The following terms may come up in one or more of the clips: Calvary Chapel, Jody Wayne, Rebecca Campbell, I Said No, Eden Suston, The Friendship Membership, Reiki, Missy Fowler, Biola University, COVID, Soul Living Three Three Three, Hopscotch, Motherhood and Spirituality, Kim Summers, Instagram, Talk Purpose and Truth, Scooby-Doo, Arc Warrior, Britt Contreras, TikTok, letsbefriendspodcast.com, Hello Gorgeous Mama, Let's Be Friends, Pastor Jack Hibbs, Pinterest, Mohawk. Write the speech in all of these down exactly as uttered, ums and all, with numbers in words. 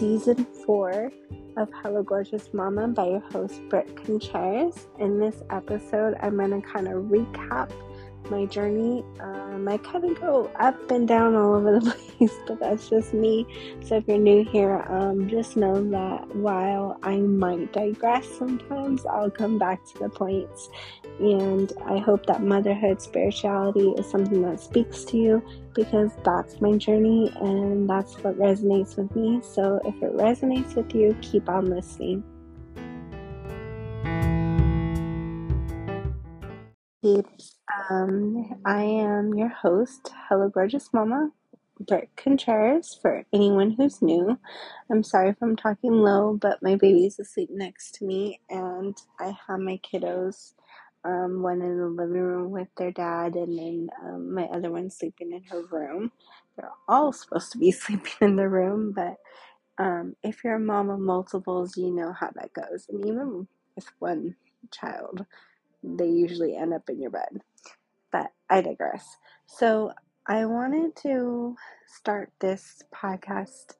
Season four of Hello Gorgeous Mama by your host, Britt Contreras. In this episode, I'm going to kind of recap my journey. Um, I kind of go up and down all over the place, but that's just me. So if you're new here, um, just know that while I might digress sometimes, I'll come back to the points. And I hope that motherhood, spirituality is something that speaks to you, because that's my journey and that's what resonates with me. So if it resonates with you, keep on listening. Peeps, um, I am your host, Hello Gorgeous Mama, Britt Contreras, for anyone who's new. I'm sorry if I'm talking low, but my baby's asleep next to me, and I have my kiddos, um, one in the living room with their dad, and then um, my other one sleeping in her room. They're all supposed to be sleeping in the room, but um, if you're a mom of multiples, you know how that goes, and even with one child, they usually end up in your bed. But I digress. So I wanted to start this podcast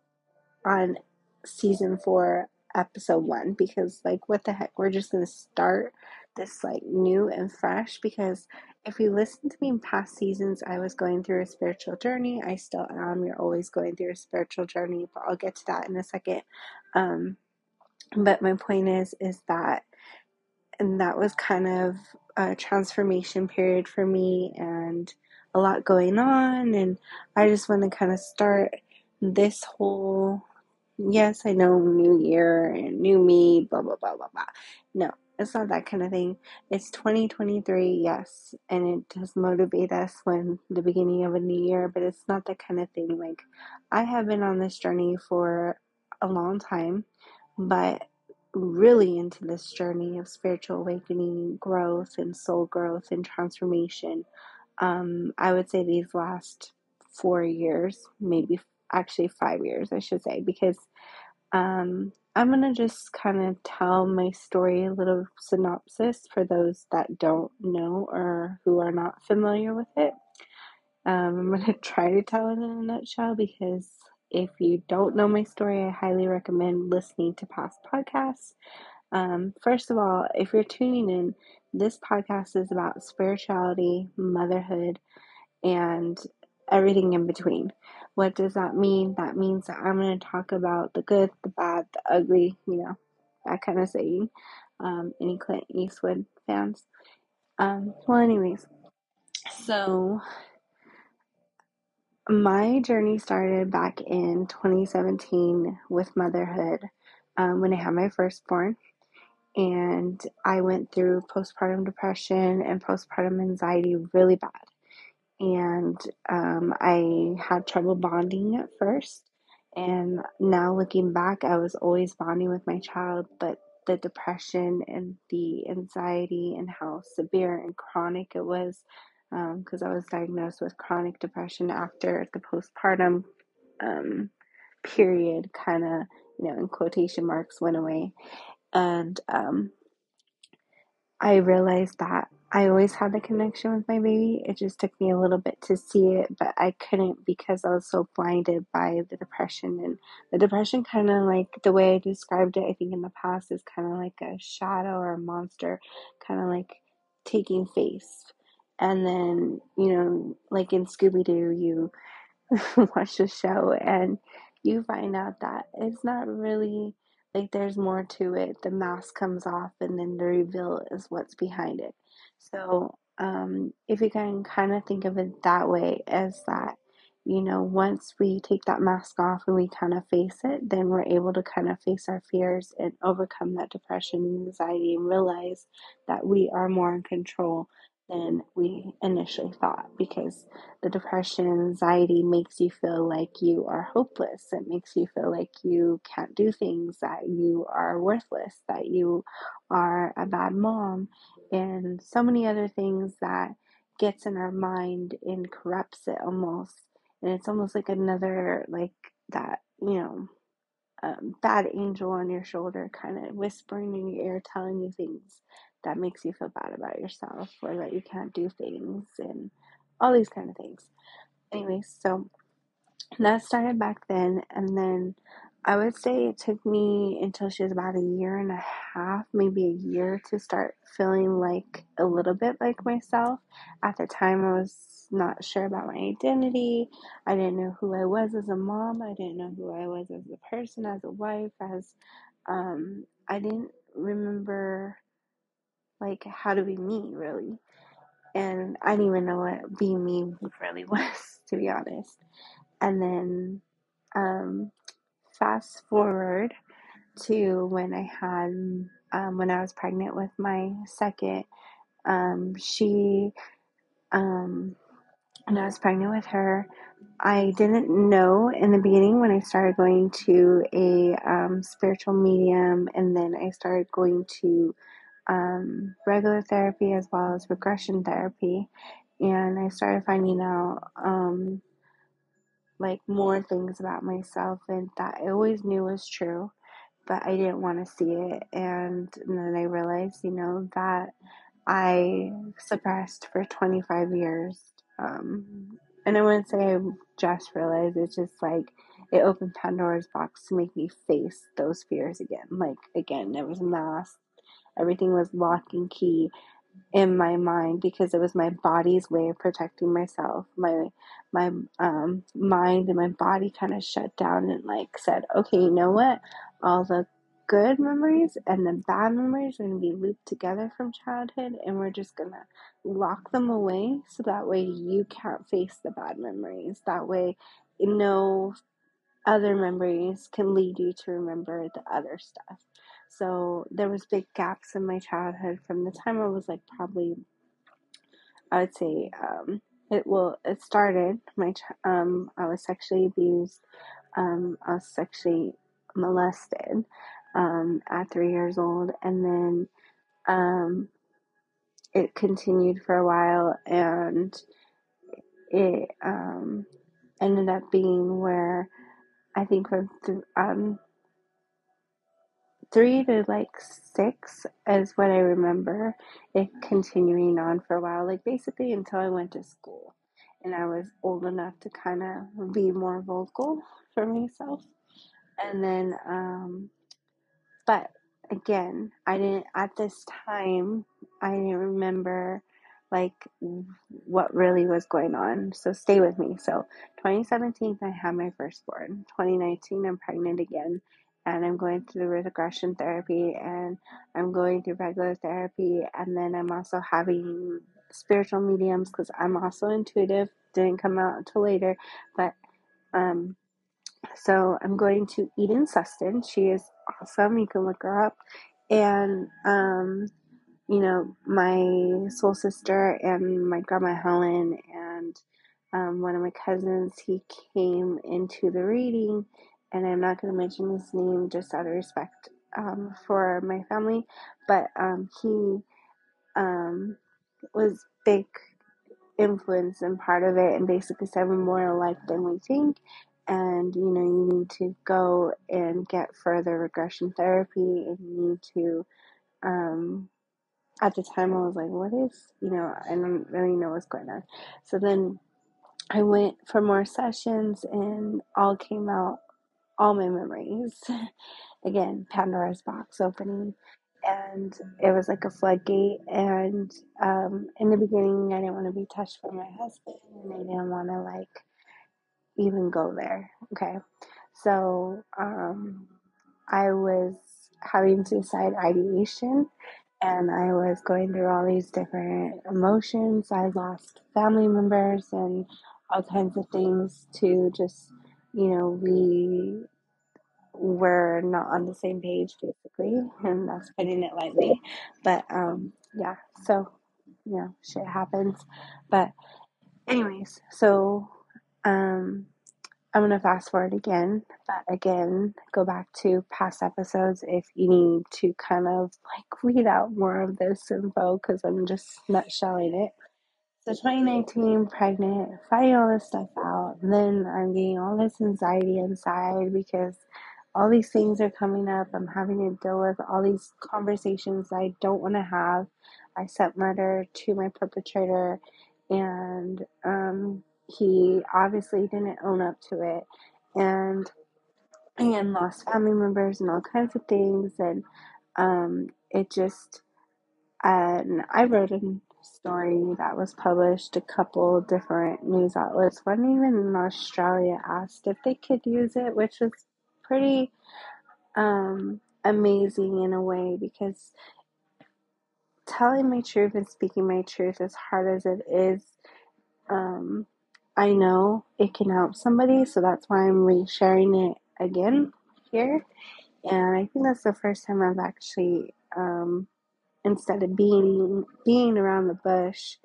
on season four, episode one, because like, what the heck, we're just going to start this like new and fresh, because if you listen to me in past seasons, I was going through a spiritual journey. I still am. You're always going through a spiritual journey, but I'll get to that in a second. Um, but my point is, is that And that was kind of a transformation period for me, and a lot going on. And I just want to kind of start this whole, yes, I know, new year and new me, blah, blah, blah, blah, blah. No, it's not that kind of thing. It's twenty twenty-three, yes. And it does motivate us when the beginning of a new year, but it's not that kind of thing. Like, I have been on this journey for a long time, but really into this journey of spiritual awakening, growth, and soul growth and transformation. Um, I would say these last four years, maybe actually five years, I should say, because um, I'm going to just kind of tell my story, a little synopsis for those that don't know or who are not familiar with it. Um, I'm going to try to tell it in a nutshell, because if you don't know my story, I highly recommend listening to past podcasts. Um, first of all, if you're tuning in, this podcast is about spirituality, motherhood, and everything in between. What does that mean? That means that I'm going to talk about the good, the bad, the ugly, you know, that kind of saying. Um, any Clint Eastwood fans? Um, well, anyways, so my journey started back in twenty seventeen with motherhood, um, when I had my firstborn, and I went through postpartum depression and postpartum anxiety really bad, and um, I had trouble bonding at first, and now looking back, I was always bonding with my child, but the depression and the anxiety and how severe and chronic it was, because um, I was diagnosed with chronic depression after the postpartum um, period kind of, you know, in quotation marks, went away. And um, I realized that I always had the connection with my baby. It just took me a little bit to see it, but I couldn't, because I was so blinded by the depression. And the depression kind of, like, the way I described it, I think in the past, is kind of like a shadow or a monster, kind of like taking face. And then, you know, like in Scooby-Doo, you watch the show and you find out that it's not really, like, there's more to it. The mask comes off, and then the reveal is what's behind it. So um, if you can kind of think of it that way, as that, you know, once we take that mask off and we kind of face it, then we're able to kind of face our fears and overcome that depression and anxiety, and realize that we are more in control than we initially thought, because the depression and anxiety makes you feel like you are hopeless. It makes you feel like you can't do things, that you are worthless, that you are a bad mom, and so many other things that gets in our mind and corrupts it almost. And it's almost like another, like that, you know, um, bad angel on your shoulder kind of whispering in your ear, telling you things that makes you feel bad about yourself, or that you can't do things, and all these kind of things. Anyways, so that started back then. And then I would say it took me until she was about a year and a half, maybe a year, to start feeling like a little bit like myself. At the time, I was not sure about my identity. I didn't know who I was as a mom. I didn't know who I was as a person, as a wife, as, um, I didn't remember, like, how to be me, really. And I didn't even know what being me really was, to be honest. And then, um... fast forward to when I had, um, when I was pregnant with my second, um, she, um, when I was pregnant with her, I didn't know in the beginning when I started going to a um, spiritual medium, and then I started going to um, regular therapy as well as regression therapy, and I started finding out, um, like, more things about myself and that I always knew was true, but I didn't want to see it. And then I realized, you know, that I suppressed for twenty-five years. Um, and I wouldn't say I just realized, it's just like it opened Pandora's box to make me face those fears again. Like, again, it was masked. Everything was lock and key in my mind because it was my body's way of protecting myself. My my um mind and my body kind of shut down and, like, said, okay, you know what? All the good memories and the bad memories are going to be looped together from childhood, and we're just going to lock them away so that way you can't face the bad memories. That way no other memories can lead you to remember the other stuff. So there was big gaps in my childhood from the time I was, like, probably, I would say, um, it well, it started, my, ch- um, I was sexually abused, um, I was sexually molested, um, at three years old, and then, um, it continued for a while, and it, um, ended up being where, I think from, th- um, three to, like, six is what I remember it continuing on for a while, like, basically until I went to school and I was old enough to kind of be more vocal for myself. And then, um, but again, I didn't, at this time, I didn't remember, like, what really was going on. So stay with me. So twenty seventeen, I had my firstborn. twenty nineteen, I'm pregnant again. And I'm going through regression therapy, and I'm going through regular therapy, and then I'm also having spiritual mediums because I'm also intuitive. Didn't come out until later, but um, so I'm going to Eden Suston. She is awesome. You can look her up, and um, you know, my soul sister and my grandma Helen and um, one of my cousins. He came into the reading. And I'm not going to mention his name just out of respect um, for my family, but um, he um, was big influence and part of it, and basically said we're more alike than we think, and, you know, you need to go and get further regression therapy, and you need to, um, at the time I was like, what is, you know, I don't really know what's going on. So then I went for more sessions, and all came out. All my memories, again, Pandora's box opening, and it was like a floodgate, and um, in the beginning, I didn't want to be touched by my husband, and I didn't want to, like, even go there, okay, so um, I was having suicide ideation, and I was going through all these different emotions. I lost family members and all kinds of things to just, you know, we were not on the same page, basically, and that's putting it lightly, but, um, yeah, so, you know, shit happens, but anyways, so, um, I'm going to fast forward again, but again, go back to past episodes if you need to kind of, like, weed out more of this info, because I'm just nutshelling it. So twenty nineteen, pregnant, finding all this stuff out, and then I'm getting all this anxiety inside because all these things are coming up. I'm having to deal with all these conversations I don't want to have. I sent a letter to my perpetrator, and um, he obviously didn't own up to it, and and lost family members and all kinds of things. And um, it just, and I wrote a story that was published a couple different news outlets. One even in Australia asked if they could use it, which was pretty um, amazing in a way, because telling my truth and speaking my truth, as hard as it is, um, I know it can help somebody. So that's why I'm resharing it again here. And I think that's the first time I've actually, um, instead of being being around the bush,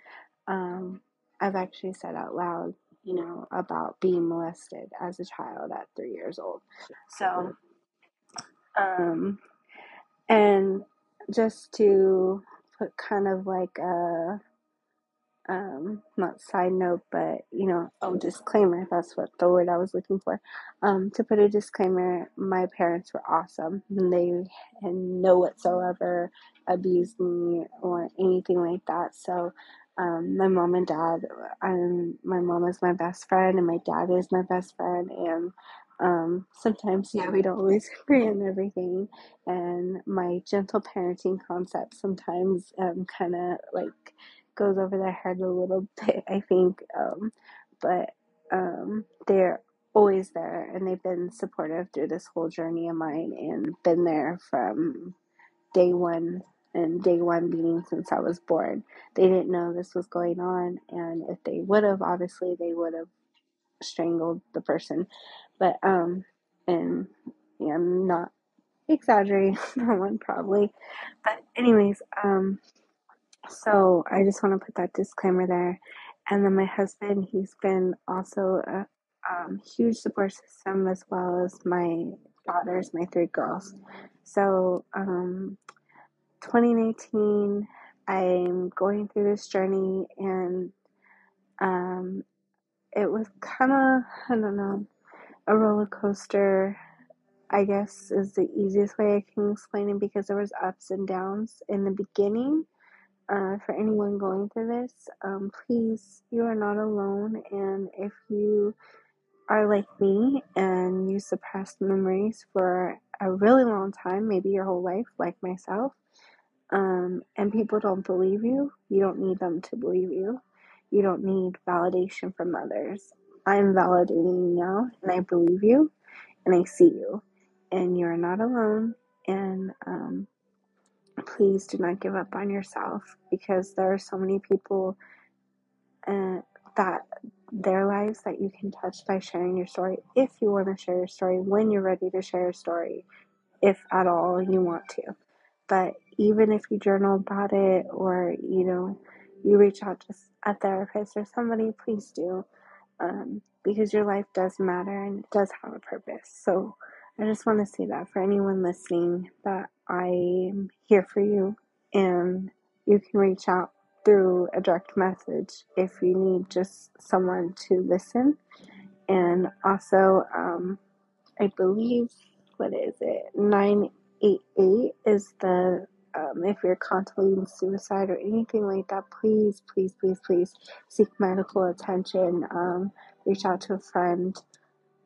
um, I've actually said out loud, you know, about being molested as a child at three years old. So, um, and just to put kind of like a, um, not side note, but, you know, oh, disclaimer, that's what the word I was looking for. Um, to put a disclaimer, my parents were awesome. They had no whatsoever abused me or anything like that. So, um, my mom and dad, um, my mom is my best friend and my dad is my best friend. And, um, sometimes, yeah, we don't always agree on everything. And my gentle parenting concept sometimes, um, kind of like goes over their head a little bit, I think. Um, but, um, they're always there and they've been supportive through this whole journey of mine and been there from day one, and day one being since I was born. They didn't know this was going on, and if they would have, obviously they would have strangled the person. But um, and yeah, I'm not exaggerating that one probably. But anyways, um, so I just want to put that disclaimer there. And then my husband, he's been also a um, huge support system, as well as my daughters, my three girls. So um. twenty nineteen, I'm going through this journey, and um, it was kind of, I don't know, a roller coaster, I guess, is the easiest way I can explain it, because there was ups and downs in the beginning. Uh, for anyone going through this, um, please, you are not alone, and if you are like me and you suppressed memories for a really long time, maybe your whole life, like myself, Um, and people don't believe you, you don't need them to believe you. You don't need validation from others. I'm validating you now, and I believe you, and I see you, and you're not alone. And um, please do not give up on yourself, because there are so many people uh, that their lives that you can touch by sharing your story, if you want to share your story, when you're ready to share your story, if at all you want to. But even if you journal about it, or, you know, you reach out to a therapist or somebody, please do. Um, because your life does matter and it does have a purpose. So I just want to say that for anyone listening, that I'm here for you. And you can reach out through a direct message if you need just someone to listen. And also, um, I believe, what is it, nine eight eight is the... Um, if you're contemplating suicide or anything like that, please, please, please, please seek medical attention. Um, reach out to a friend,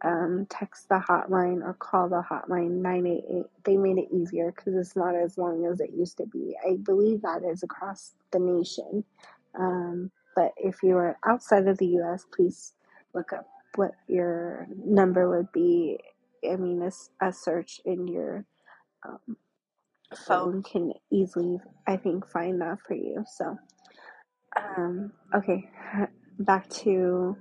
um, text the hotline or call the hotline nine eight eight. They made it easier because it's not as long as it used to be. I believe that is across the nation. Um, but if you are outside of the U S, please look up what your number would be. I mean, a, a search in your um, phone can easily, I think, find that for you. So, um, okay, back to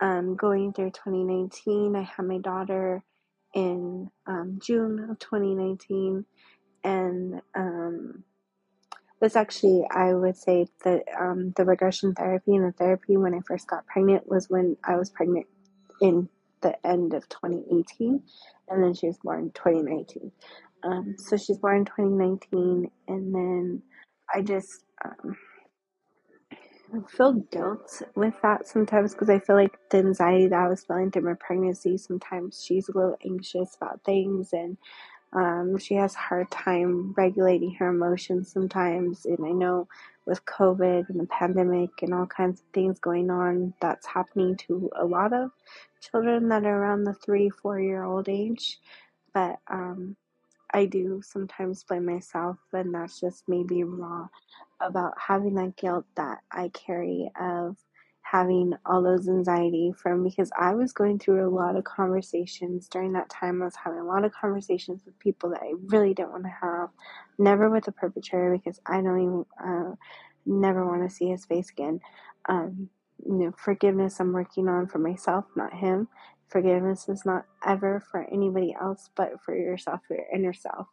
um, going through twenty nineteen. I had my daughter in um, June of twenty nineteen, and um, this actually, I would say that um, the regression therapy and the therapy when I first got pregnant was when I was pregnant in the end of twenty eighteen, and then she was born in twenty nineteen. Um, so she's born in twenty nineteen, and then I just um, feel guilt with that sometimes, because I feel like the anxiety that I was feeling through my pregnancy, sometimes she's a little anxious about things, and um, she has a hard time regulating her emotions sometimes. And I know with COVID and the pandemic and all kinds of things going on, that's happening to a lot of children that are around the three, four-year-old age. But um, I do sometimes blame myself, and that's just maybe raw about having that guilt that I carry of having all those anxiety from, because I was going through a lot of conversations during that time. I was having a lot of conversations with people that I really didn't want to have, never with a perpetrator, because I don't even, uh, never want to see his face again. Um, you know, forgiveness I'm working on for myself, not him. Forgiveness is not ever for anybody else, but for yourself, for your inner self.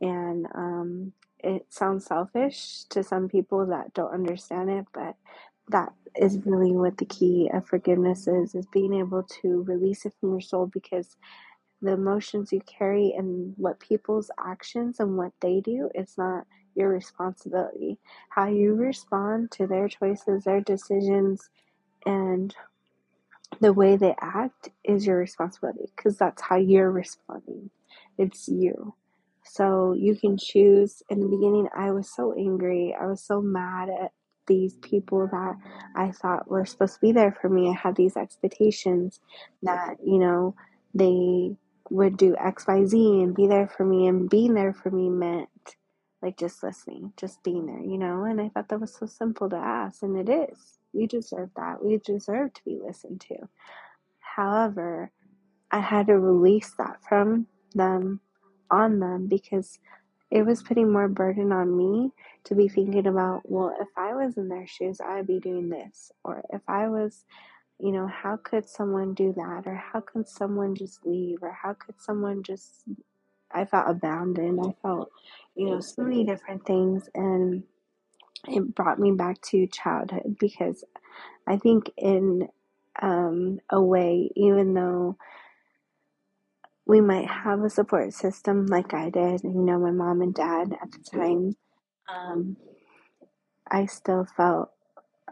And, um, it sounds selfish to some people that don't understand it, but that is really what the key of forgiveness is, is being able to release it from your soul, because the emotions you carry and what people's actions and what they do, it's not your responsibility. How you respond to their choices, their decisions, and the way they act is your responsibility, because that's how you're responding. It's you. So you can choose. In the beginning, I was so angry. I was so mad at these people that I thought were supposed to be there for me. I had these expectations that, you know, they would do X, Y, Z and be there for me. And being there for me meant like just listening, just being there, you know. And I thought that was so simple to ask. And it is. You deserve that. We deserve to be listened to. However, I had to release that from them, on them, because it was putting more burden on me to be thinking about, well, if I was in their shoes, I'd be doing this. Or if I was, you know, how could someone do that? Or how could someone just leave? Or how could someone just, I felt abandoned. I felt, you know, so many different things. And it brought me back to childhood, because I think in um, a way, even though we might have a support system like I did, you know, my mom and dad at the time, um, I still felt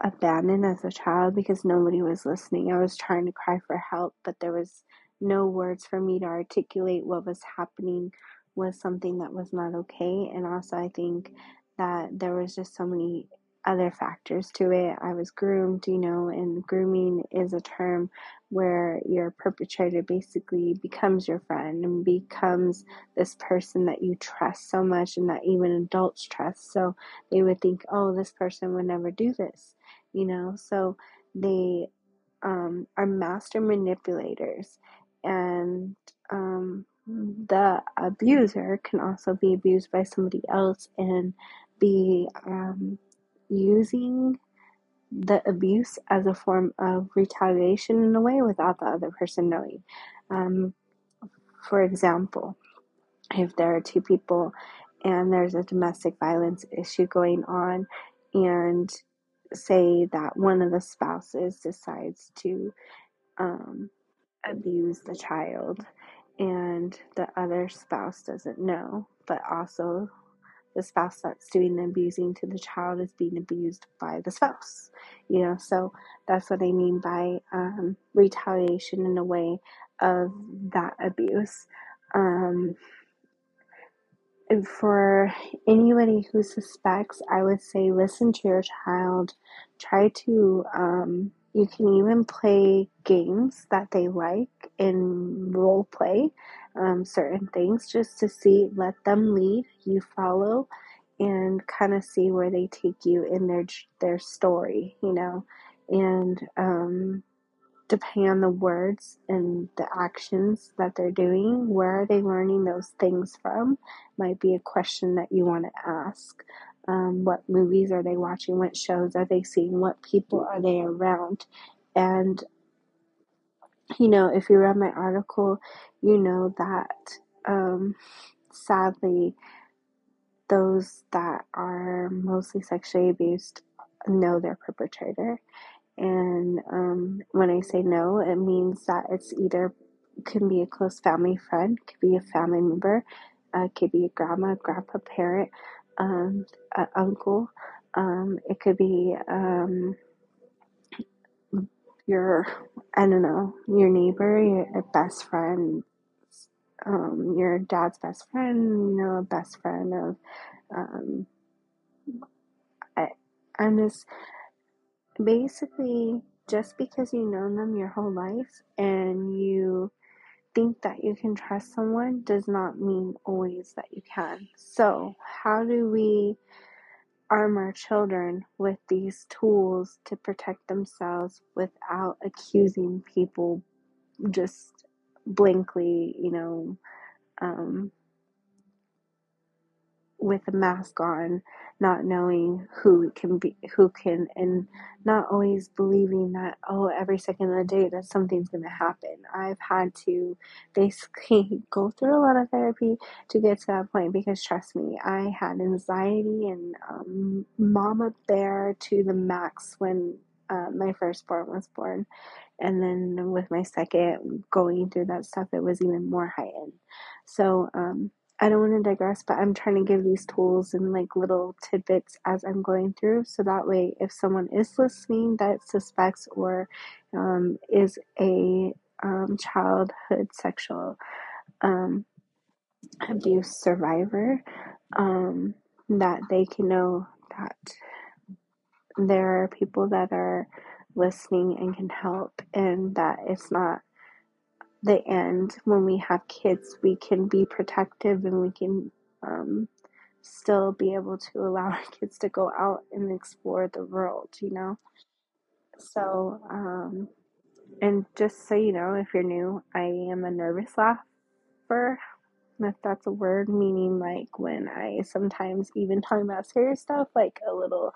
abandoned as a child because nobody was listening. I was trying to cry for help, but there was no words for me to articulate what was happening was something that was not okay. And also I think that there was just so many other factors to it. I was groomed, you know, and grooming is a term where your perpetrator basically becomes your friend and becomes this person that you trust so much and that even adults trust. So they would think, oh, this person would never do this, you know. So they um, are master manipulators. And um, the abuser can also be abused by somebody else and be um, using the abuse as a form of retaliation in a way without the other person knowing. Um, for example, if there are two people and there's a domestic violence issue going on, and say that one of the spouses decides to um, abuse the child and the other spouse doesn't know, but also the spouse that's doing the abusing to the child is being abused by the spouse, you know. So that's what I mean by um, retaliation in a way of that abuse. Um, and for anybody who suspects, I would say listen to your child. Try to, um, you can even play games that they like and role play. Um, certain things just to see, let them lead, you follow, and kind of see where they take you in their their story, you know, and um, depending on the words and the actions that they're doing, where are they learning those things from, might be a question that you want to ask. Um, what movies are they watching, what shows are they seeing, what people are they around, and you know, if you read my article, you know that, um, sadly, those that are mostly sexually abused know their perpetrator. And um, when I say no, it means that it's either, can be a close family friend, could be a family member, uh, could be a grandma, grandpa, parent, um, an uncle. Um, it could be um, your, I don't know, your neighbor, your best friend, um, your dad's best friend, you know, a best friend of, um, I, I'm just basically, just because you've known them your whole life and you think that you can trust someone does not mean always that you can. So how do we arm our children with these tools to protect themselves without accusing people just blankly, you know, um, with a mask on, not knowing who can be, who can, and not always believing that, oh, every second of the day that something's going to happen. I've had to basically go through a lot of therapy to get to that point, because trust me, I had anxiety and um, mama bear to the max when uh, my firstborn was born. And then with my second, going through that stuff, it was even more heightened. So, um, I don't want to digress, but I'm trying to give these tools and like little tidbits as I'm going through. So that way, if someone is listening that suspects or um, is a um, childhood sexual um, abuse survivor, um, that they can know that there are people that are listening and can help, and that it's not the end. When we have kids, we can be protective, and we can um, still be able to allow our kids to go out and explore the world, you know. So um, and just so you know, if you're new, I am a nervous laugher, if that's a word, meaning like when I sometimes, even talking about serious stuff, like a little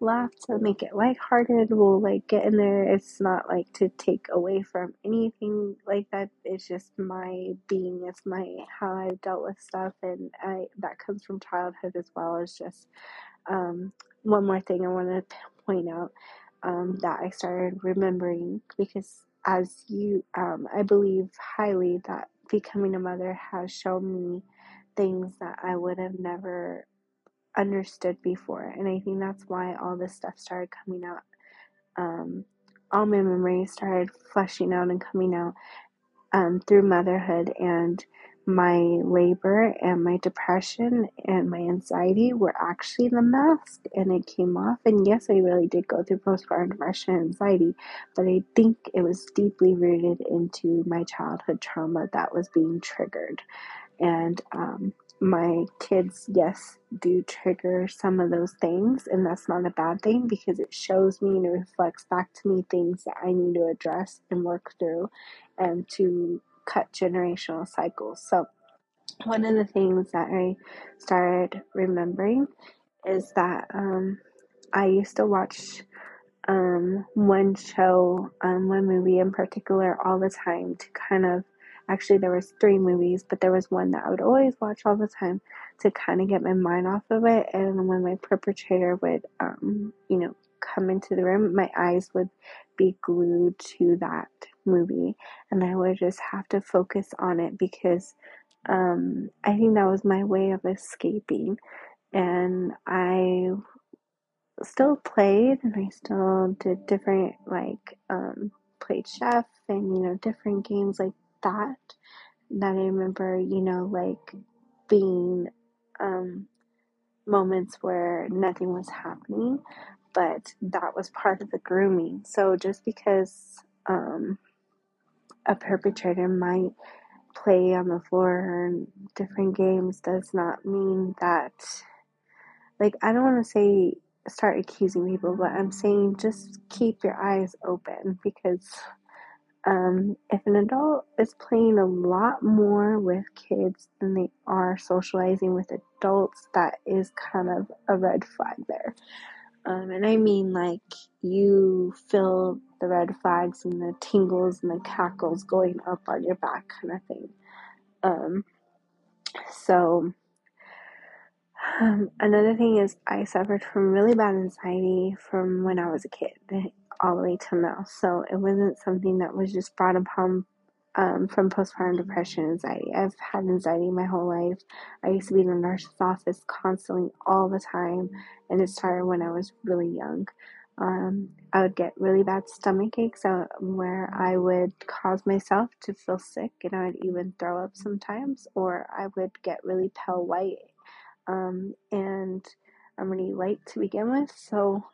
laugh to make it lighthearted will like get in there. It's not like to take away from anything like that. It's just my being. It's my how I've dealt with stuff, and I that comes from childhood as well. As just um, one more thing I want to point out um, that I started remembering, because as you, um, I believe highly that becoming a mother has shown me things that I would have never understood before, and I think that's why all this stuff started coming out. Um, all my memories started fleshing out and coming out um, through motherhood, and my labor and my depression and my anxiety were actually the mask, and it came off. And yes, I really did go through postpartum depression and anxiety, but I think it was deeply rooted into my childhood trauma that was being triggered. And um, my kids, yes, do trigger some of those things, and that's not a bad thing, because it shows me and it reflects back to me things that I need to address and work through, and to cut generational cycles. So one of the things that I started remembering is that um, I used to watch um, one show, um, one movie in particular all the time to kind of, actually there was three movies, but there was one that I would always watch all the time to kind of get my mind off of it. And when my perpetrator would, um, you know, come into the room, my eyes would be glued to that movie, and I would just have to focus on it, because um, I think that was my way of escaping. And I still played, and I still did different, like um, played chef and, you know, different games like that, that I remember, you know, like being um, moments where nothing was happening, but that was part of the grooming. So just because um, a perpetrator might play on the floor and different games does not mean that, like, I don't want to say start accusing people, but I'm saying just keep your eyes open, because um, if an adult is playing a lot more with kids than they are socializing with adults, that is kind of a red flag there. Um, and I mean, like, you feel the red flags and the tingles and the cackles going up on your back kind of thing. Um, so, um, another thing is I suffered from really bad anxiety from when I was a kid all the way till now. So it wasn't something that was just brought upon Um, from postpartum depression and anxiety. I've had anxiety my whole life. I used to be in the nurse's office constantly all the time, and it started when I was really young. Um, I would get really bad stomach aches where I would cause myself to feel sick, and I would even throw up sometimes, or I would get really pale white. Um, and I'm really late to begin with, so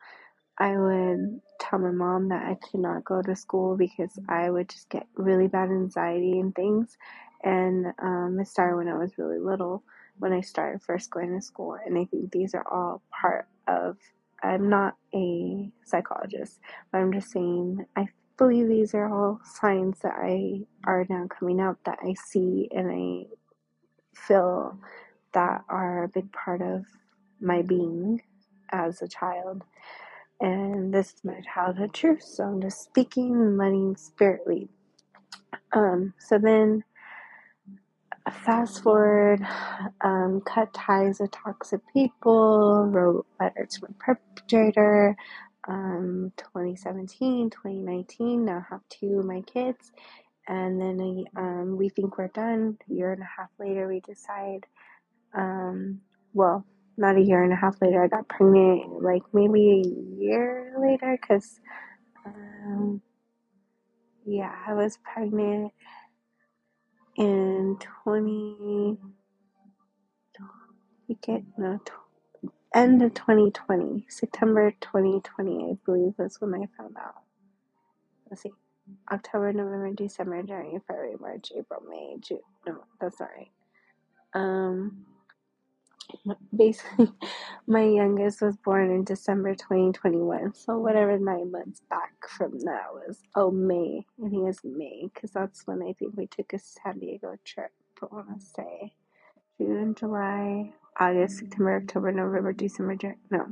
I would tell my mom that I could not go to school because I would just get really bad anxiety and things. And um, it started when I was really little, when I started first going to school. And I think these are all part of, I'm not a psychologist, but I'm just saying, I believe these are all signs that I are now coming up that I see and I feel that are a big part of my being as a child. And this is my childhood truth, so I'm just speaking and letting spirit lead. Um, so then, fast forward, um, cut ties with toxic people, wrote a letter to my perpetrator, um, twenty seventeen, twenty nineteen, now have two of my kids. And then um, we think we're done. A year and a half later, we decide, um, well, not a year and a half later, I got pregnant, like maybe a year later, because, um, yeah, I was pregnant in twenty, we get, no, tw- end of twenty twenty, September twenty twenty, I believe was when I found out. Let's see, October, November, December, January, February, March, April, May, June, no, that's not right. Um... Basically, my youngest was born in December twenty twenty-one, so whatever nine months back from that was, oh, May, I think it's May, because that's when I think we took a San Diego trip, I want to say, June, July, August, September, October, November, December, January, no,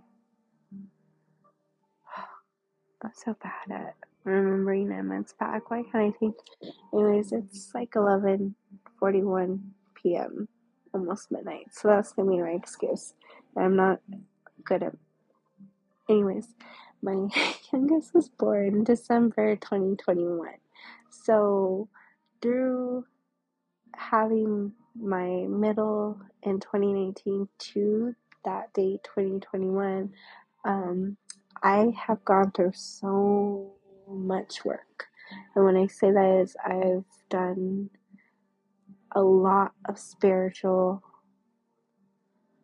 I'm so bad at remembering nine months back, why can't I think, anyways, it's like eleven forty-one p.m., almost midnight, so that's gonna be my excuse. I'm not good at. Anyways, my youngest was born December twenty twenty-one. So through having my middle in twenty nineteen to that date twenty twenty-one, um, I have gone through so much work, and when I say that is I've done a lot of spiritual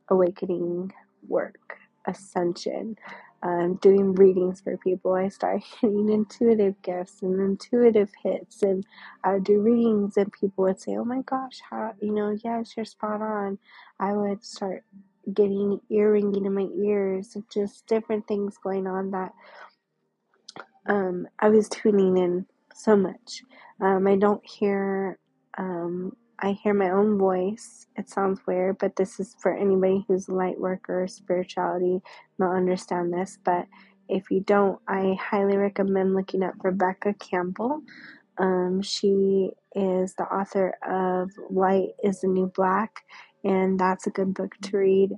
awakening work, ascension, um, doing readings for people. I started getting intuitive gifts and intuitive hits, and I would do readings and people would say, oh my gosh, how, you know, yes, you're spot on. I would start getting ear ringing in my ears, just different things going on that um, I was tuning in so much. Um, I don't hear... Um, I hear my own voice. It sounds weird, but this is for anybody who's a light worker, spirituality, not understand this. But if you don't, I highly recommend looking up Rebecca Campbell. Um, she is the author of Light is the New Black, and that's a good book to read.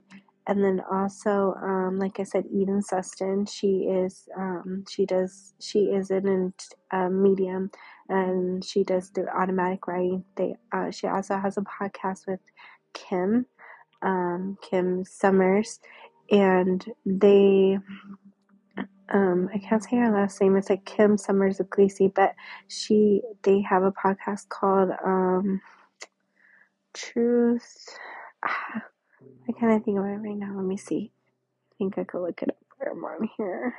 And then also, um, like I said, Eden Suston. She is, um, she does, she is an uh, medium, and she does the automatic writing. They, uh, she also has a podcast with Kim, um, Kim Summers, and they, um, I can't say her last name. It's like Kim Summers of Gleesy, but she, they have a podcast called um, Truth. I can't think of it right now. Let me see. I think I could look it up where I'm on here.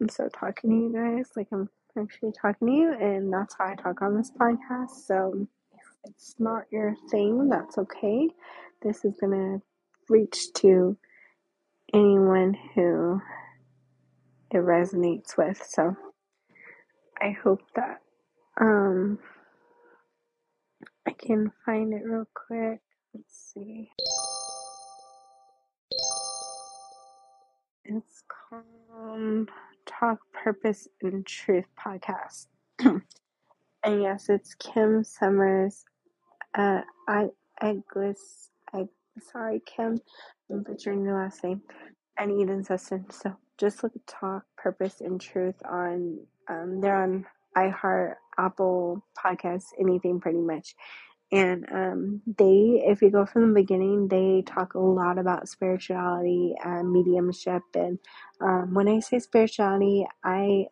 I'm so talking to you guys. Like, I'm actually talking to you, and that's how I talk on this podcast. So, if it's not your thing, that's okay. This is going to reach to anyone who it resonates with. So, I hope that um, I can find it real quick. Let's see. It's called Talk Purpose and Truth podcast. And yes, it's Kim Summers. Uh, I, I, I, sorry, Kim, I'm butchering your last name. And Eden Suston. So just look at Talk Purpose and Truth on, um, they're on iHeart, Apple Podcasts, anything pretty much. And um, they, if you go from the beginning, they talk a lot about spirituality and mediumship. And um, when I say spirituality, I,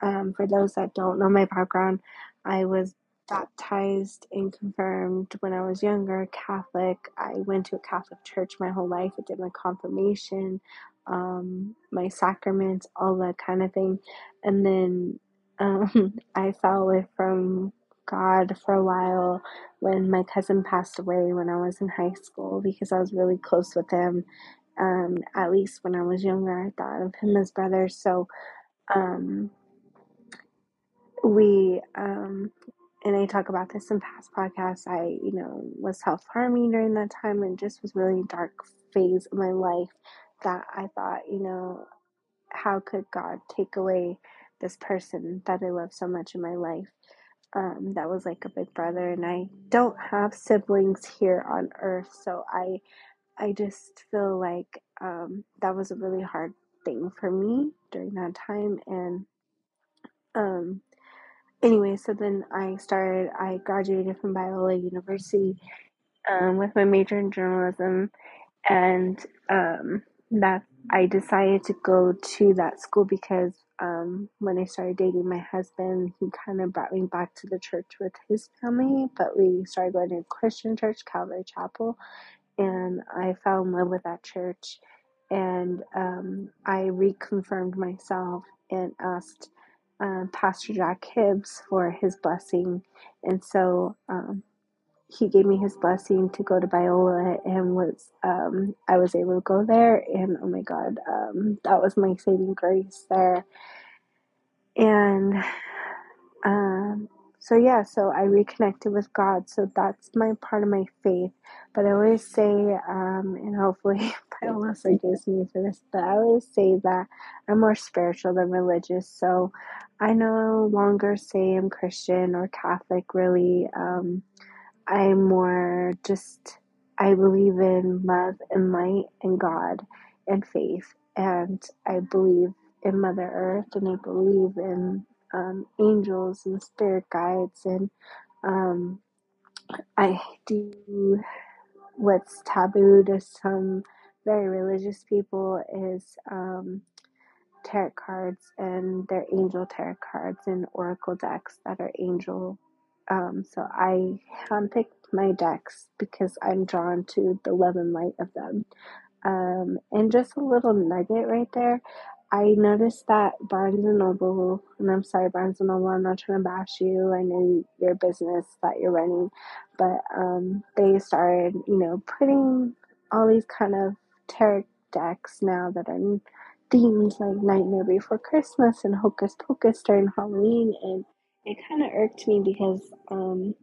um, for those that don't know my background, I was baptized and confirmed when I was younger, Catholic. I went to a Catholic church my whole life. I did my confirmation, um, my sacraments, all that kind of thing. And then um, I fell away from God for a while when my cousin passed away when I was in high school, because I was really close with him. Um, at least when I was younger, I thought of him as brother. So um, we, um, and I talk about this in past podcasts, I, you know, was self-harming during that time, and just was really dark phase of my life that I thought, you know, how could God take away this person that I love so much in my life? Um, that was like a big brother, and I don't have siblings here on earth, so I I just feel like um, that was a really hard thing for me during that time. And um, anyway, so then I started, I graduated from Biola University um, with my major in journalism, and um, that I decided to go to that school because Um, when I started dating my husband, he kind of brought me back to the church with his family, but we started going to a Christian church, Calvary Chapel, and I fell in love with that church, and um, I reconfirmed myself and asked uh, Pastor Jack Hibbs for his blessing, and so um, he gave me his blessing to go to Biola, and was um, I was able to go there, and oh my God, um, that was my saving grace there. And um, so yeah, so I reconnected with God. So that's my part of my faith. But I always say, um, and hopefully Biola forgives me for this, but I always say that I'm more spiritual than religious. So I no longer say I'm Christian or Catholic, really. Um, I'm more just, I believe in love and light and God and faith. And I believe in Mother Earth, and I believe in um, angels and spirit guides. And um, I do what's taboo to some very religious people is um, tarot cards, and their angel tarot cards and oracle decks that are angel. Um, so I handpicked my decks because I'm drawn to the love and light of them. Um, and just a little nugget right there. I noticed that Barnes and Noble, and I'm sorry, Barnes and Noble, I'm not trying to bash you. I know your business that you're running, but um, they started, you know, putting all these kind of tarot decks now that are themes like Nightmare Before Christmas and Hocus Pocus during Halloween, and it kind of irked me because um,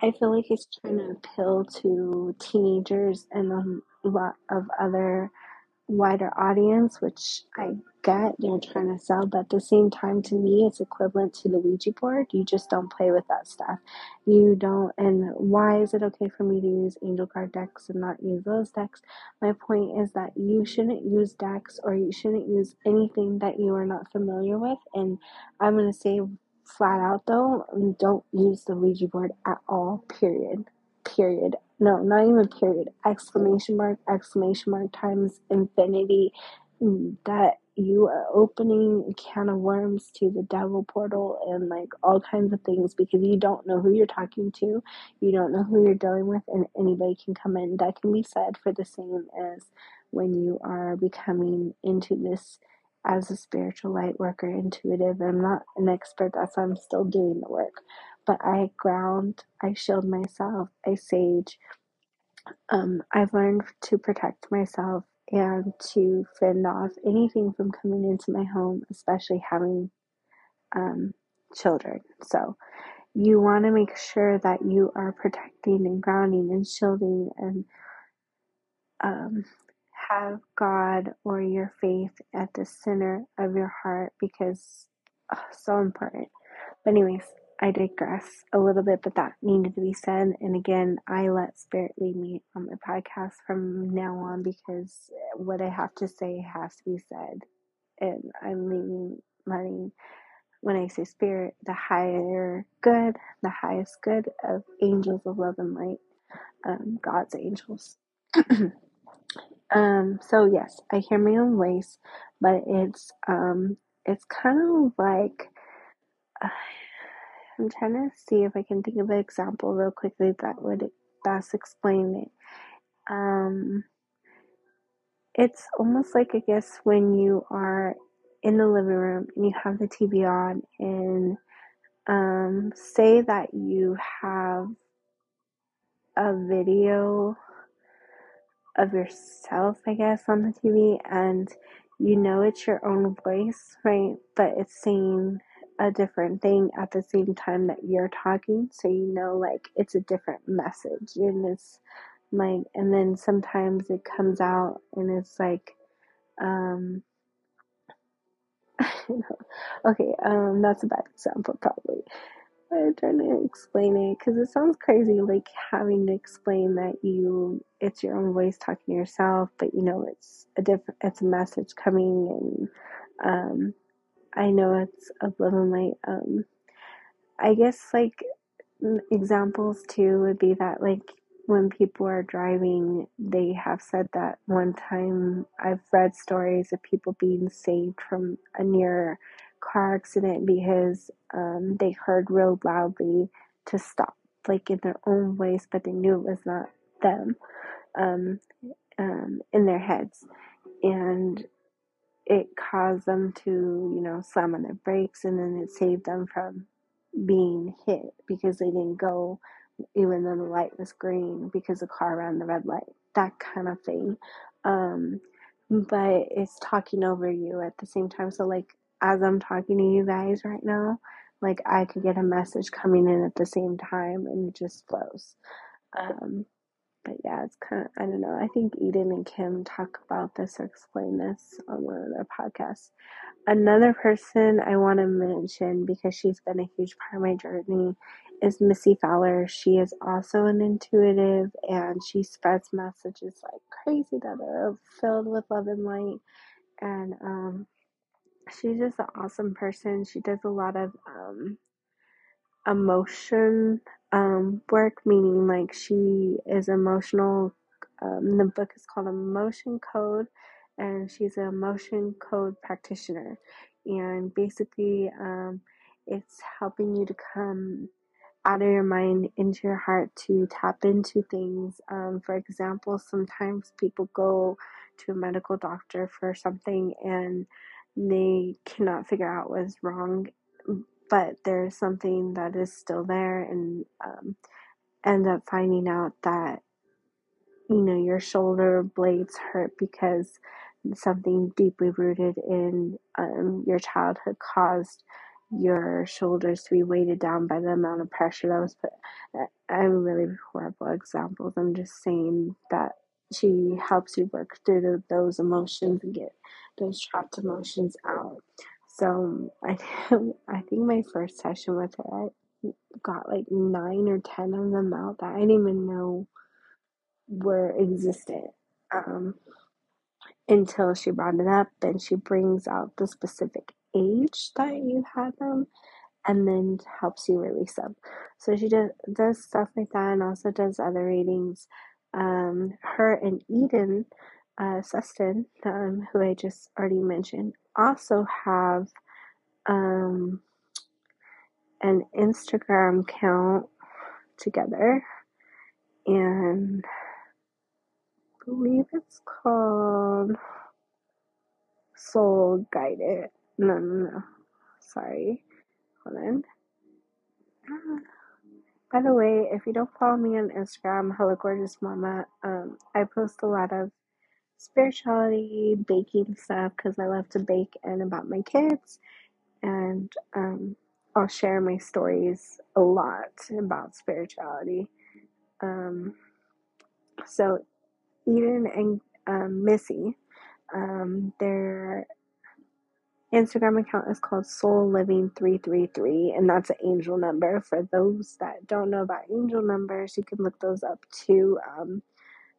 I feel like it's trying to appeal to teenagers and a lot of other wider audience, which I get they're trying to sell, but at the same time, to me, it's equivalent to the Ouija board. You just don't play with that stuff. You don't, and why is it okay for me to use angel card decks and not use those decks? My point is that you shouldn't use decks, or you shouldn't use anything that you are not familiar with, and I'm going to say flat out though, don't use the Ouija board at all, period, period, no, not even period, exclamation mark, exclamation mark times infinity, that you are opening a can of worms to the devil portal and like all kinds of things, because you don't know who you're talking to, you don't know who you're dealing with, and anybody can come in. That can be said for the same as when you are becoming into this as a spiritual light worker, intuitive. I'm not an expert, that's why I'm still doing the work. But I ground, I shield myself, I sage. Um, I've learned to protect myself and to fend off anything from coming into my home, especially having um, children. So you want to make sure that you are protecting and grounding and shielding, and um, have God or your faith at the center of your heart, because oh, so important. But anyways, I digress a little bit, but that needed to be said. And again, I let spirit lead me on the podcast from now on, because what I have to say has to be said. And I'm leaning, letting, when I say spirit, the higher good, the highest good of angels of love and light, um, God's angels. Um, so yes, I hear my own voice, but it's, um, it's kind of like, uh, I'm trying to see if I can think of an example real quickly that would best explain it. Um, it's almost like, I guess, when you are in the living room and you have the T V on, and um, say that you have a video of yourself, I guess, on the T V, and you know it's your own voice, right? But it's saying a different thing at the same time that you're talking, so you know, like, it's a different message, and it's like, and then sometimes it comes out and it's like, um, okay, um, that's a bad example, probably. I'm trying to explain it because it sounds crazy, like having to explain that you, it's your own voice talking to yourself, but you know it's a different, it's a message coming, and um, I know it's of love and light. Um, I guess like examples too would be that, like, when people are driving, they have said that one time. I've read stories of people being saved from a near car accident because um, they heard real loudly to stop, like in their own voice, but they knew it was not them, um, um, in their heads, and it caused them to, you know, slam on their brakes, and then it saved them from being hit because they didn't go even though the light was green because the car ran the red light, that kind of thing. Um, but it's talking over you at the same time, so like, as I'm talking to you guys right now, like, I could get a message coming in at the same time, and it just flows. Um, but yeah, it's kind of, I don't know. I think Eden and Kim talk about this or explain this on one of their podcasts. Another person I want to mention, because she's been a huge part of my journey, is Missy Fowler. She is also an intuitive, and she spreads messages like crazy that are filled with love and light. And, um, she's just an awesome person. She does a lot of um, emotion um, work, meaning like she is emotional. Um, the book is called Emotion Code, and she's an emotion code practitioner. And basically, um, it's helping you to come out of your mind into your heart to tap into things. Um, for example, sometimes people go to a medical doctor for something, and they cannot figure out what's wrong, but there's something that is still there, and um, end up finding out that, you know, your shoulder blades hurt because something deeply rooted in um, your childhood caused your shoulders to be weighted down by the amount of pressure that was put. I'm really horrible examples. I'm just saying that she helps you work through those emotions and get those trapped emotions out. So I, I think my first session with her, I got like nine or ten of them out that I didn't even know were existent, um, until she brought it up, and she brings out the specific age that you had them, and then helps you release them. So she does, does stuff like that, and also does other readings. Um, her and Eden uh, Suston, um, who I just already mentioned, also have um, an Instagram account together, and I believe it's called Soul Guided. No, no, no. Sorry. Hold on. Ah. By the way, if you don't follow me on Instagram, Hello Gorgeous Mama, um, I post a lot of spirituality, baking stuff, because I love to bake, and about my kids, and um, I'll share my stories a lot about spirituality. Um, so Eden and um, Missy, um, they're Instagram account is called Soul Living Three Three Three, and that's an angel number. For those that don't know about angel numbers, you can look those up too, um,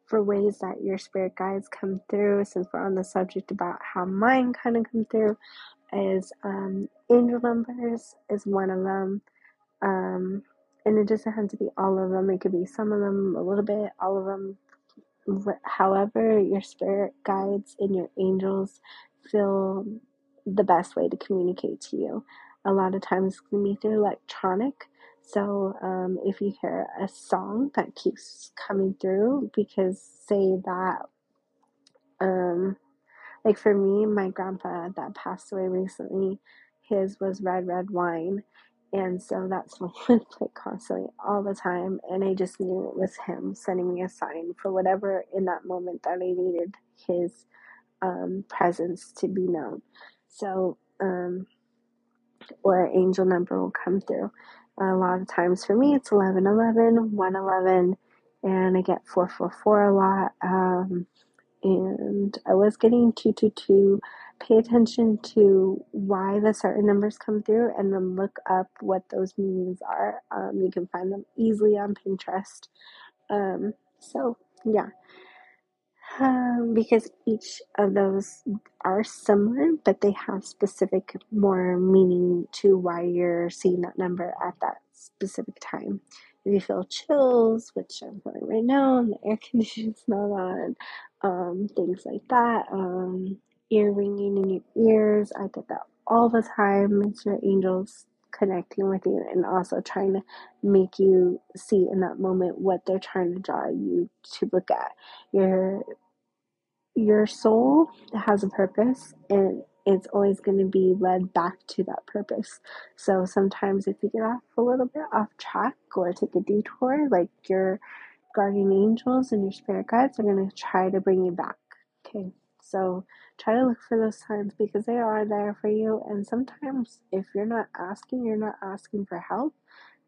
for ways that your spirit guides come through. Since we're on the subject about how mine kind of come through, is um, angel numbers is one of them, um, and it doesn't have to be all of them. It could be some of them, a little bit, all of them. However, your spirit guides and your angels feel the best way to communicate to you. a lot of times can be through electronic. So um, if you hear a song that keeps coming through, because say that, um, like for me, my grandpa that passed away recently, his was Red, Red Wine. And so that song would play constantly all the time. And I just knew it was him sending me a sign for whatever in that moment that I needed his um, presence to be known. So, um, or an angel number will come through. A lot of times for me, it's eleven eleven, one eleven, and I get four four four a lot. Um, and I was getting two two two. Pay attention to why the certain numbers come through, and then look up what those meanings are. Um, you can find them easily on Pinterest. Um, so, yeah. Um, because each of those are similar, but they have specific more meaning to why you're seeing that number at that specific time. If you feel chills, which I'm feeling right now, and the air conditioning's not on, um, things like that, um, ear ringing in your ears, I get that all the time. It's your angels connecting with you and also trying to make you see in that moment what they're trying to draw you to look at. Your Your soul has a purpose, and it's always going to be led back to that purpose. So sometimes if you get off a little bit off track or take a detour, like your guardian angels and your spirit guides are going to try to bring you back. Okay, so try to look for those signs, because they are there for you. And sometimes if you're not asking, you're not asking for help.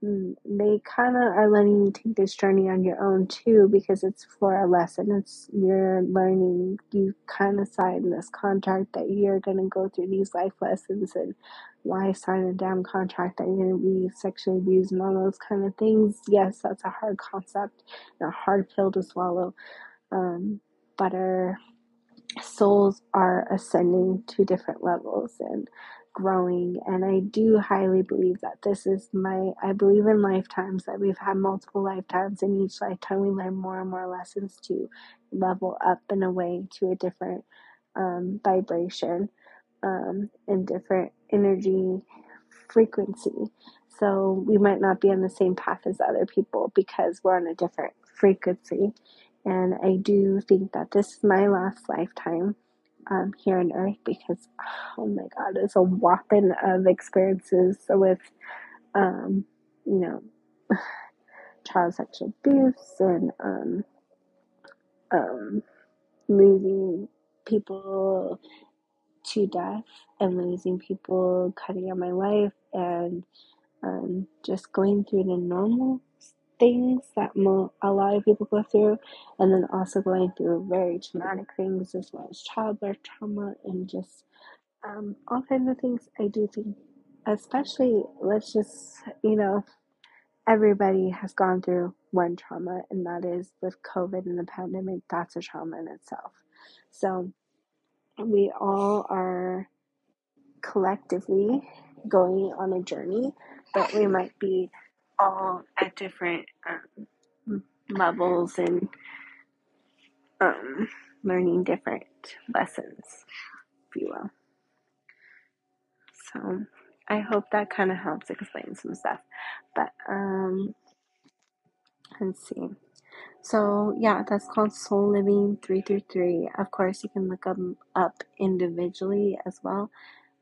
They kind of are letting you take this journey on your own too, because it's for a lesson. It's you're learning. You kind of signed this contract that you're going to go through these life lessons, and why sign a damn contract that you're going to be sexually abused and all those kind of things. Yes, that's a hard concept and a hard pill to swallow. Um, but our souls are ascending to different levels and growing, and I do highly believe that this is my I believe in lifetimes, that we've had multiple lifetimes, and each lifetime we learn more and more lessons to level up in a way to a different um, vibration um, and different energy frequency. So we might not be on the same path as other people because we're on a different frequency, and I do think that this is my last lifetime Um, here on earth, because oh my god, it's a whopping of experiences with um, you know child sexual abuse and um, um, losing people to death and losing people cutting out my life, and um, just going through the normal things that mo- a lot of people go through, and then also going through very traumatic things as well as childbirth trauma and just um, all kinds of things. I do think, especially, let's just, you know, everybody has gone through one trauma, and that is with COVID and the pandemic. That's a trauma in itself. So we all are collectively going on a journey, but we might be all at different um, levels and um, learning different lessons, if you will. So I hope that kind of helps explain some stuff. But um, let's see. So yeah, that's called Soul Living Three Three Three. Of course, you can look them up individually as well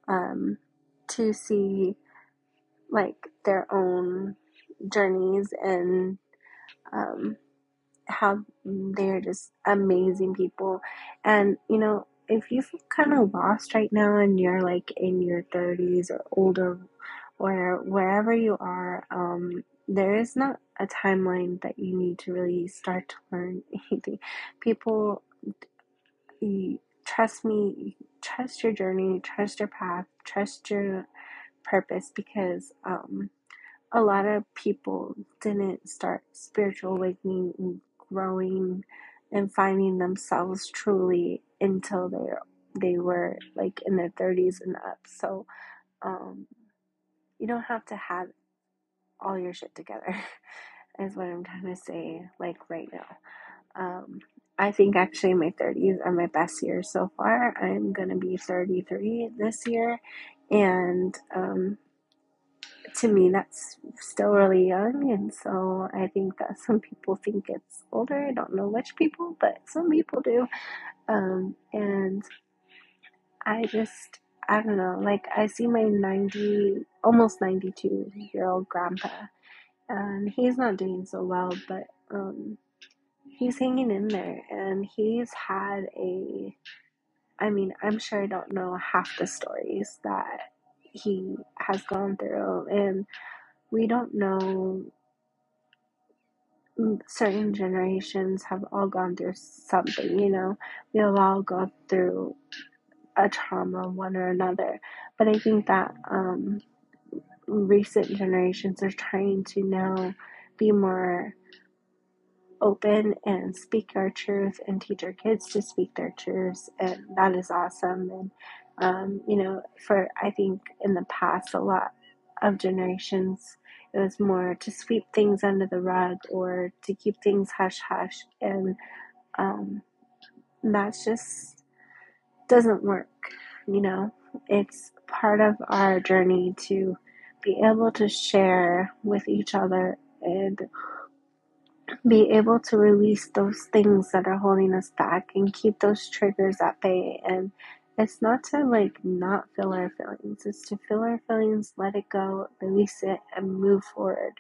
um, to see like their own journeys and um, how they're just amazing people. And you know, if you feel kind of lost right now and you're like in your thirties or older or wherever you are, um, there is not a timeline that you need to really start to learn anything. People, trust me, trust your journey, trust your path, trust your purpose, because um a lot of people didn't start spiritual awakening and growing and finding themselves truly until they they were like in their thirties and up. So um, you don't have to have all your shit together is what I'm trying to say, like right now. Um, I think actually my thirties are my best years so far. I'm going to be thirty-three this year, and um, to me, that's still really young. And so I think that some people think it's older. I don't know which people, but some people do. Um, and I just, I don't know, like I see my ninety, almost ninety-two year old grandpa, and he's not doing so well, but um, he's hanging in there, and he's had a, I mean, I'm sure I don't know half the stories that he has gone through, and we don't know, certain generations have all gone through something, you know, we have all gone through a trauma, one or another. But I think that um, recent generations are trying to now be more open and speak our truth and teach our kids to speak their truths, and that is awesome. And um, you know, for I think in the past, a lot of generations, it was more to sweep things under the rug or to keep things hush hush, and um, that's just doesn't work. You know, it's part of our journey to be able to share with each other and be able to release those things that are holding us back and keep those triggers at bay. And it's not to like not feel our feelings, it's to feel our feelings, let it go, release it, and move forward.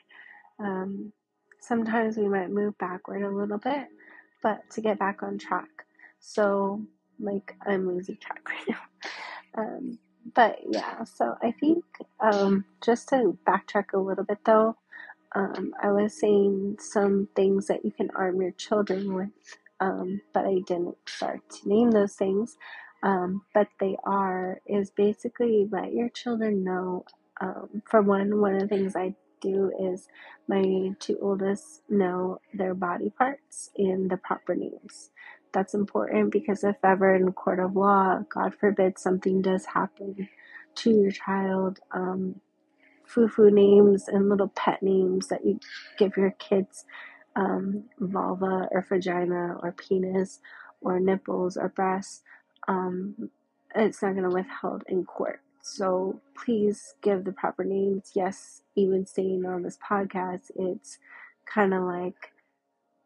Um, sometimes we might move backward a little bit, but to get back on track. So like I'm losing track right now. Um, but yeah, so I think um, just to backtrack a little bit though, Um, I was saying some things that you can arm your children with, um, but I didn't start to name those things. Um, but they are, is basically let your children know, um, for one, one of the things I do is my two oldest know their body parts and the proper names. That's important because if ever in a court of law, God forbid, something does happen to your child, um, foo-foo names and little pet names that you give your kids, um, vulva or vagina or penis or nipples or breasts, um, it's not going to withhold in court. So please give the proper names. Yes, even saying on this podcast, it's kind of like,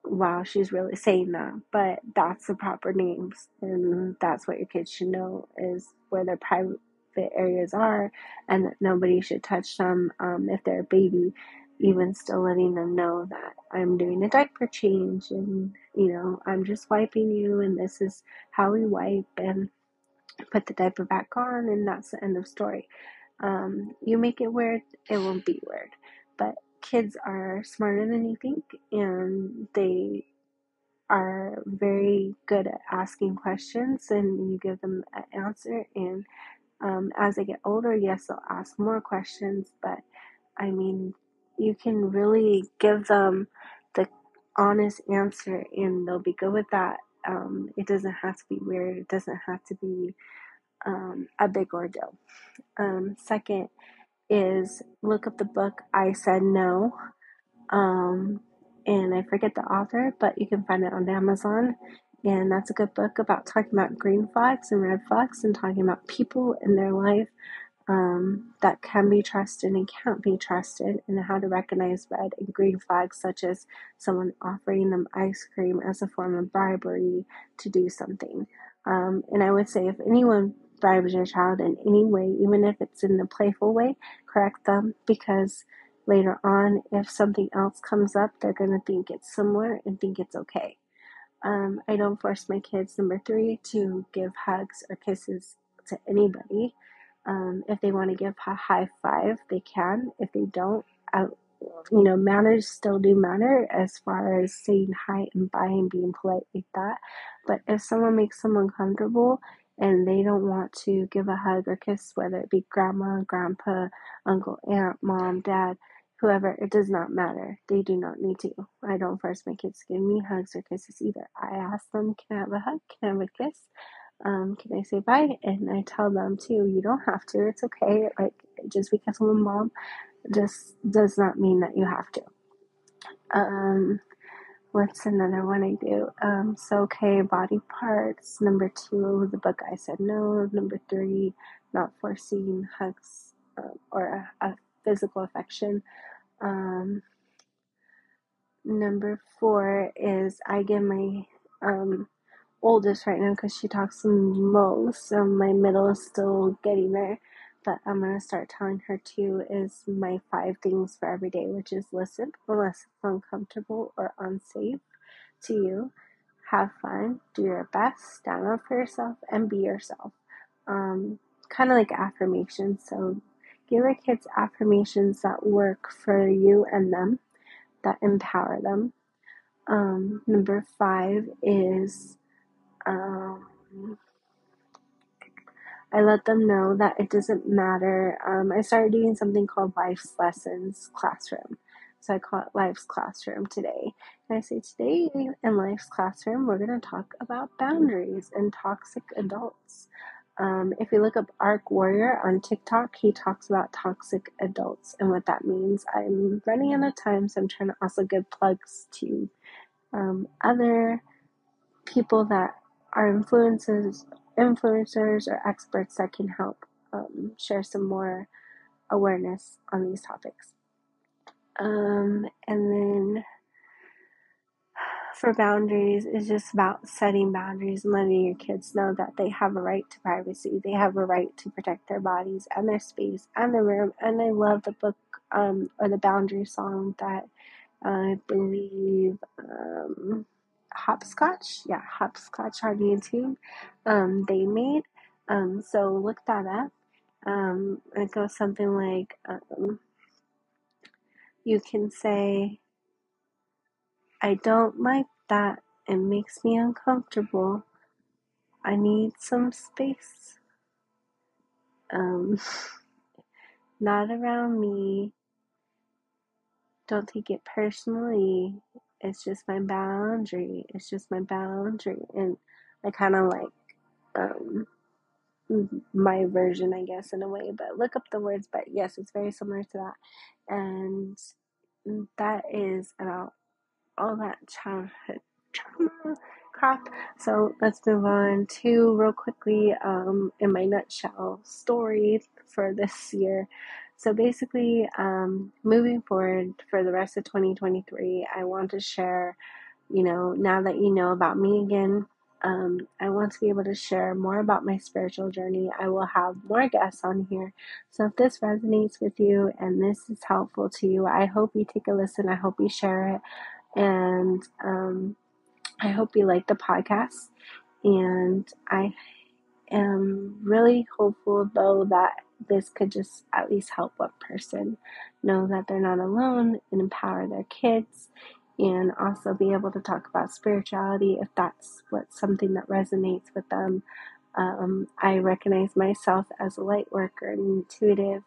wow, she's really saying that, but that's the proper names, and that's what your kids should know, is where their private the areas are, and that nobody should touch them. Um, if they're a baby, even still letting them know that I'm doing a diaper change, and you know, I'm just wiping you, and this is how we wipe, and put the diaper back on, and that's the end of story. Um, you make it weird, it won't be weird. But kids are smarter than you think, and they are very good at asking questions, and you give them an answer. And Um, as they get older, yes, they'll ask more questions, but I mean, you can really give them the honest answer, and they'll be good with that. Um, it doesn't have to be weird. It doesn't have to be um, a big ordeal. Um, second is look up the book, I Said No. Um, and I forget the author, but you can find it on Amazon. And that's a good book about talking about green flags and red flags and talking about people in their life um, that can be trusted and can't be trusted, and how to recognize red and green flags, such as someone offering them ice cream as a form of bribery to do something. Um, and I would say if anyone bribes your child in any way, even if it's in a playful way, correct them, because later on, if something else comes up, they're going to think it's similar and think it's okay. Um, I don't force my kids, number three, to give hugs or kisses to anybody. Um, if they want to give a high five, they can. If they don't, I, you know, manners still do matter as far as saying hi and bye and being polite like that. But if someone makes someone comfortable and they don't want to give a hug or kiss, whether it be grandma, grandpa, uncle, aunt, mom, dad, whoever, it does not matter. They do not need to. I don't force my kids to give me hugs or kisses either. I ask them, can I have a hug? Can I have a kiss? Um, can I say bye? And I tell them too, you don't have to. It's okay. Like, just because I'm a mom just does not mean that you have to. Um, what's another one I do? Um, so, okay, body parts. Number two, the book I Said No. Number three, not forcing hugs um, or a, a physical affection. Um, number four is I give my um, oldest right now because she talks the most. So my middle is still getting there. But I'm going to start telling her too is my five things for every day, which is listen unless it's uncomfortable or unsafe to you. Have fun, do your best, stand up for yourself, and be yourself. Um, kind of like affirmations. So give your kids affirmations that work for you and them, that empower them. Um, number five is um, I let them know that it doesn't matter. Um, I started doing something called Life's Lessons Classroom. So I call it Life's Classroom today. And I say today in Life's Classroom, we're going to talk about boundaries and toxic adults. Um, if you look up Arc Warrior on TikTok, he talks about toxic adults and what that means. I'm running out of time, so I'm trying to also give plugs to um, other people that are influencers, influencers or experts that can help um, share some more awareness on these topics. Um, and then for boundaries, it's just about setting boundaries and letting your kids know that they have a right to privacy. They have a right to protect their bodies and their space and their room. And I love the book, um, or the boundary song that uh, I believe, um, Hopscotch. Yeah. Hopscotch on YouTube. Um, they made, um, so look that up. Um, it goes something like, um, you can say, I don't like that. It makes me uncomfortable. I need some space. Um, not around me. Don't take it personally. It's just my boundary. It's just my boundary. And I kind of like um, my version, I guess, in a way. But look up the words. But yes, it's very similar to that. And that is about all that childhood trauma crap. So let's move on to real quickly um, in my nutshell story for this year. So basically, um, moving forward for the rest of twenty twenty-three, I want to share, you know, now that you know about me again, Um, I want to be able to share more about my spiritual journey. I will have more guests on here. So if this resonates with you and this is helpful to you, I hope you take a listen. I hope you share it. And um, I hope you like the podcast. And I am really hopeful, though, that this could just at least help one person know that they're not alone and empower their kids. And also be able to talk about spirituality if that's what's something that resonates with them. Um, I recognize myself as a light worker and intuitive,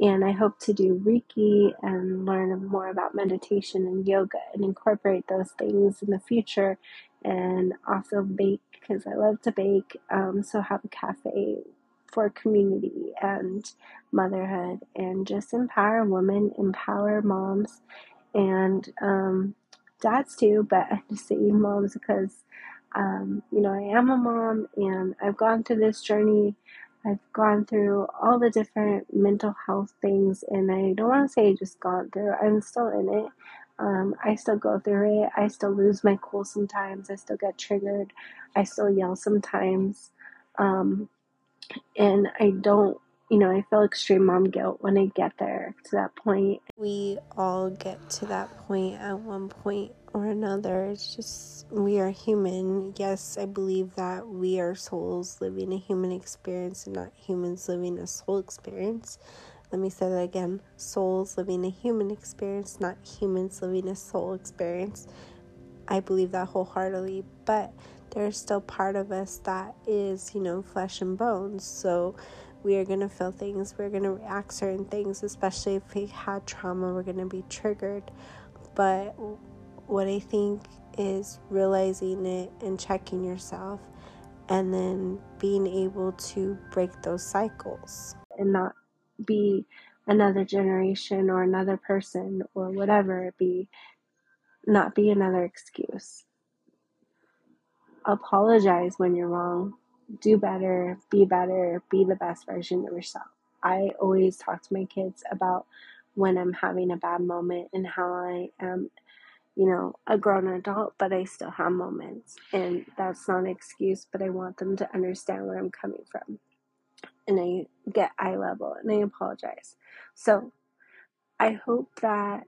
and I hope to do Reiki and learn more about meditation and yoga and incorporate those things in the future, and also bake because I love to bake. Um, so have a cafe for community and motherhood and just empower women, empower moms, and um, dads too, but I just say moms because, um, you know, I am a mom and I've gone through this journey. I've gone through all the different mental health things, and I don't want to say just gone through. I'm still in it. Um, I still go through it. I still lose my cool sometimes. I still get triggered. I still yell sometimes. Um, and I don't, you know, I feel extreme mom guilt when I get there to that point. We all get to that point at one point or another. It's just, we are human. Yes, I believe that we are souls living a human experience and not humans living a soul experience. Let me say that again. Souls living a human experience, not humans living a soul experience. I believe that wholeheartedly, but there's still part of us that is, you know, flesh and bones. So we are going to feel things, we're going to react certain things, especially if we had trauma, we're going to be triggered. But what I think is realizing it and checking yourself and then being able to break those cycles. And not be another generation or another person or whatever it be, not be another excuse. Apologize when you're wrong. Do better, be better, be the best version of yourself. I always talk to my kids about when I'm having a bad moment and how I am, you know, a grown adult, but I still have moments. And that's not an excuse, but I want them to understand where I'm coming from. And I get eye level and I apologize. So I hope that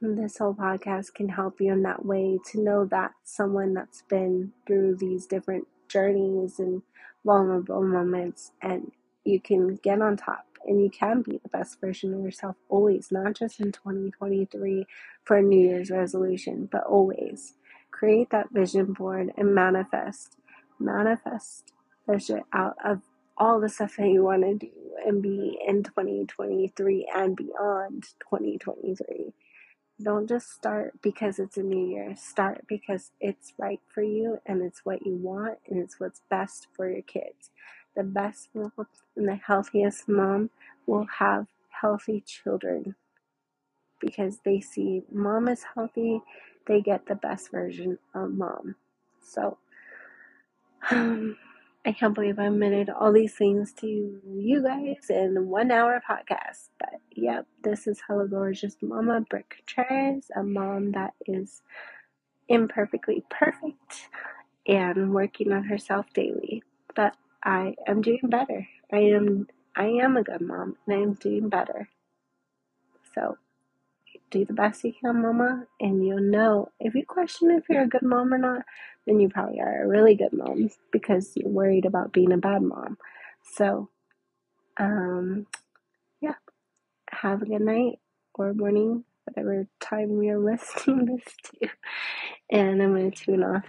this whole podcast can help you in that way, to know that someone that's been through these different journeys and vulnerable moments, and you can get on top and you can be the best version of yourself always, not just in twenty twenty-three for a New Year's resolution, but always. Create that vision board and manifest. Manifest the shit out of all the stuff that you want to do and be in twenty twenty-three and beyond twenty twenty-three. Don't just start because it's a new year. Start because it's right for you and it's what you want and it's what's best for your kids. The best mom and the healthiest mom will have healthy children because they see mom is healthy. They get the best version of mom. So, um, I can't believe I admitted all these things to you guys in one hour podcast. But yep, this is Hello Gorgeous Mama, Britt Contreras, a mom that is imperfectly perfect and working on herself daily. But I am doing better. I am I am a good mom and I am doing better. So do the best you can, Mama, and you'll know. If you question if you're a good mom or not, then you probably are a really good mom because you're worried about being a bad mom. So, um, yeah, have a good night or morning, whatever time you're listening this to, and I'm going to tune off.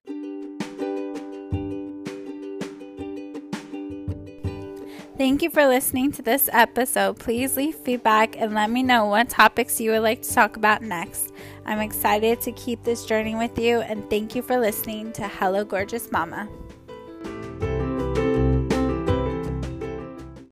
Thank you for listening to this episode. Please leave feedback and let me know what topics you would like to talk about next. I'm excited to keep this journey with you, and thank you for listening to Hello Gorgeous Mama.